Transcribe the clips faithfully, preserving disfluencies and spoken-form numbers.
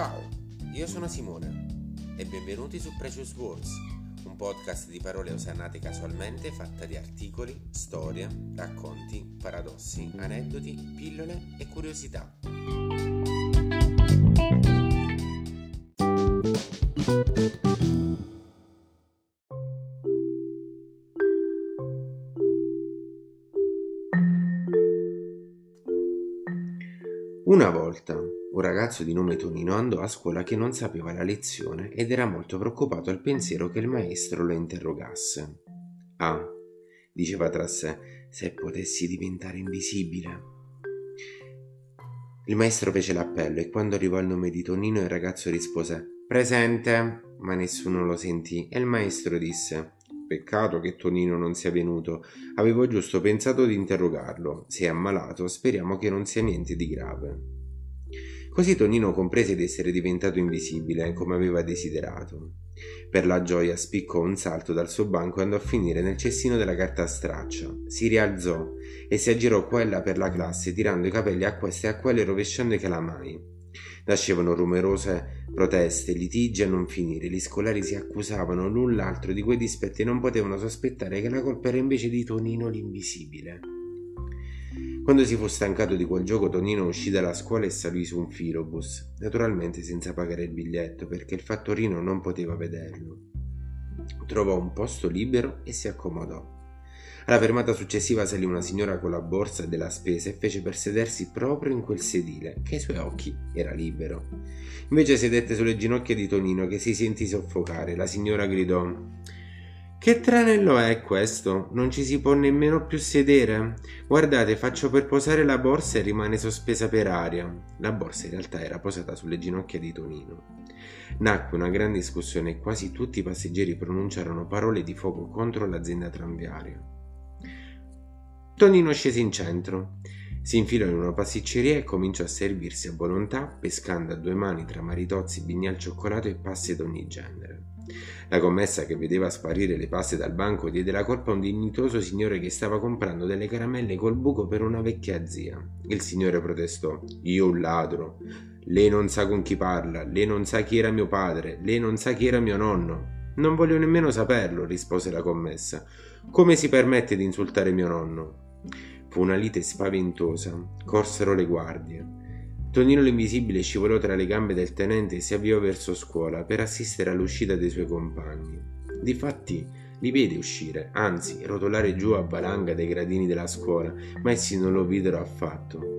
Ciao, io sono Simone e benvenuti su Precious Words, un podcast di parole osannate casualmente fatta di articoli, storie, racconti, paradossi, aneddoti, pillole e curiosità. Una volta un ragazzo di nome Tonino andò a scuola che non sapeva la lezione ed era molto preoccupato al pensiero che il maestro lo interrogasse. Ah, diceva tra sé, se potessi diventare invisibile. Il maestro fece l'appello e quando arrivò il nome di Tonino il ragazzo rispose «Presente!», ma nessuno lo sentì e il maestro disse «Peccato che Tonino non sia venuto, avevo giusto pensato di interrogarlo, se è ammalato speriamo che non sia niente di grave». Così Tonino comprese di essere diventato invisibile come aveva desiderato. Per la gioia spiccò un salto dal suo banco e andò a finire nel cestino della carta straccia, si rialzò e si aggirò qua e là per la classe tirando i capelli a questa e a quella e rovesciando i calamai. Nascevano numerose proteste, litigi a non finire, gli scolari si accusavano l'un l'altro di quei dispetti e non potevano sospettare che la colpa era invece di Tonino l'invisibile. Quando si fu stancato di quel gioco, Tonino uscì dalla scuola e salì su un filobus, naturalmente senza pagare il biglietto perché il fattorino non poteva vederlo. Trovò un posto libero e si accomodò. Alla fermata successiva salì una signora con la borsa della spesa e fece per sedersi proprio in quel sedile, che ai suoi occhi era libero. Invece sedette sulle ginocchia di Tonino, che si sentì soffocare. La signora gridò: «Che tranello è questo? Non ci si può nemmeno più sedere. Guardate, faccio per posare la borsa e rimane sospesa per aria». La borsa in realtà era posata sulle ginocchia di Tonino. Nacque una gran discussione e quasi tutti i passeggeri pronunciarono parole di fuoco contro l'azienda tranviaria. Tonino scese in centro, si infilò in una pasticceria e cominciò a servirsi a volontà, pescando a due mani tra maritozzi, bignè al cioccolato e paste d'ogni genere. La commessa, che vedeva sparire le paste dal banco, diede la colpa a un dignitoso signore che stava comprando delle caramelle col buco per una vecchia zia. Il signore protestò: «Io un ladro, lei non sa con chi parla, lei non sa chi era mio padre, lei non sa chi era mio nonno». «Non voglio nemmeno saperlo», rispose la commessa, «come si permette di insultare mio nonno?» Fu una lite spaventosa, corsero le guardie. Tonino l'invisibile scivolò tra le gambe del tenente e si avviò verso scuola per assistere all'uscita dei suoi compagni. Difatti li vide uscire, anzi rotolare giù a valanga dai gradini della scuola, ma essi non lo videro affatto.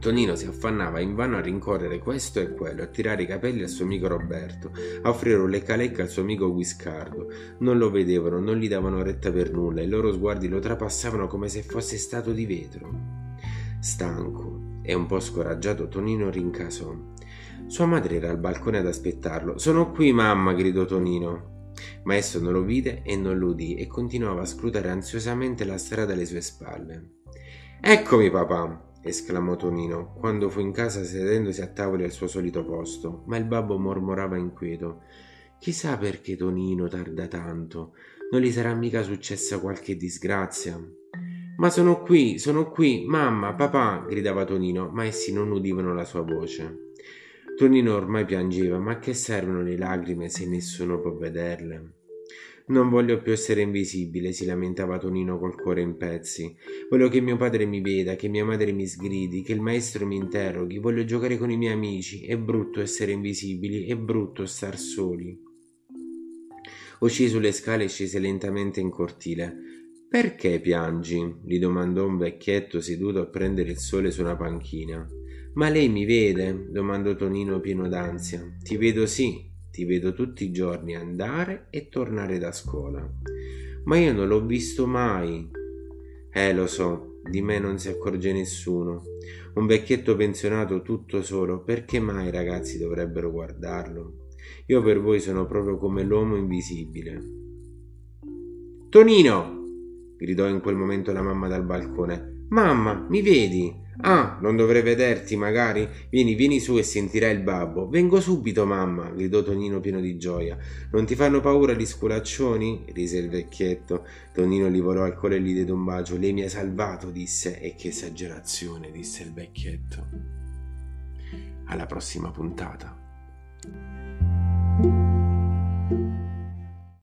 Tonino si affannava invano a rincorrere questo e quello, a tirare i capelli al suo amico Roberto, a offrire un lecca lecca al suo amico Guiscardo. Non lo vedevano, non gli davano retta per nulla, i loro sguardi lo trapassavano come se fosse stato di vetro. Stanco e un po' scoraggiato, Tonino rincasò. Sua madre era al balcone ad aspettarlo. «Sono qui, mamma!» gridò Tonino. Ma esso non lo vide e non lo udì e continuava a scrutare ansiosamente la strada alle sue spalle. «Eccomi, papà!» esclamò Tonino, quando fu in casa sedendosi a tavola al suo solito posto, ma il babbo mormorava inquieto. Chissà perché Tonino tarda tanto, non gli sarà mica successa qualche disgrazia. Ma sono qui, sono qui, mamma, papà, gridava Tonino, ma essi non udivano la sua voce. Tonino ormai piangeva, ma che servono le lacrime se nessuno può vederle? «Non voglio più essere invisibile», si lamentava Tonino col cuore in pezzi. «Voglio che mio padre mi veda, che mia madre mi sgridi, che il maestro mi interroghi, voglio giocare con i miei amici, è brutto essere invisibili, è brutto star soli». Uscì sulle scale e scese lentamente in cortile. «Perché piangi?» gli domandò un vecchietto seduto a prendere il sole su una panchina. «Ma lei mi vede?» domandò Tonino pieno d'ansia. «Ti vedo sì. Ti vedo tutti i giorni andare e tornare da scuola». «Ma io non l'ho visto mai». «Eh, lo so, di me non si accorge nessuno. Un vecchietto pensionato tutto solo, perché mai i ragazzi dovrebbero guardarlo? Io per voi sono proprio come l'uomo invisibile». «Tonino!» gridò in quel momento la mamma dal balcone. «Mamma, mi vedi? Ah, non dovrei vederti magari? Vieni, vieni su e sentirai il babbo». «Vengo subito, mamma», gridò Tonino pieno di gioia. «Non ti fanno paura gli sculaccioni?» rise il vecchietto. Tonino li volò al collo e gli diede un bacio. «Lei mi ha salvato», disse. «E che esagerazione», disse il vecchietto. Alla prossima puntata.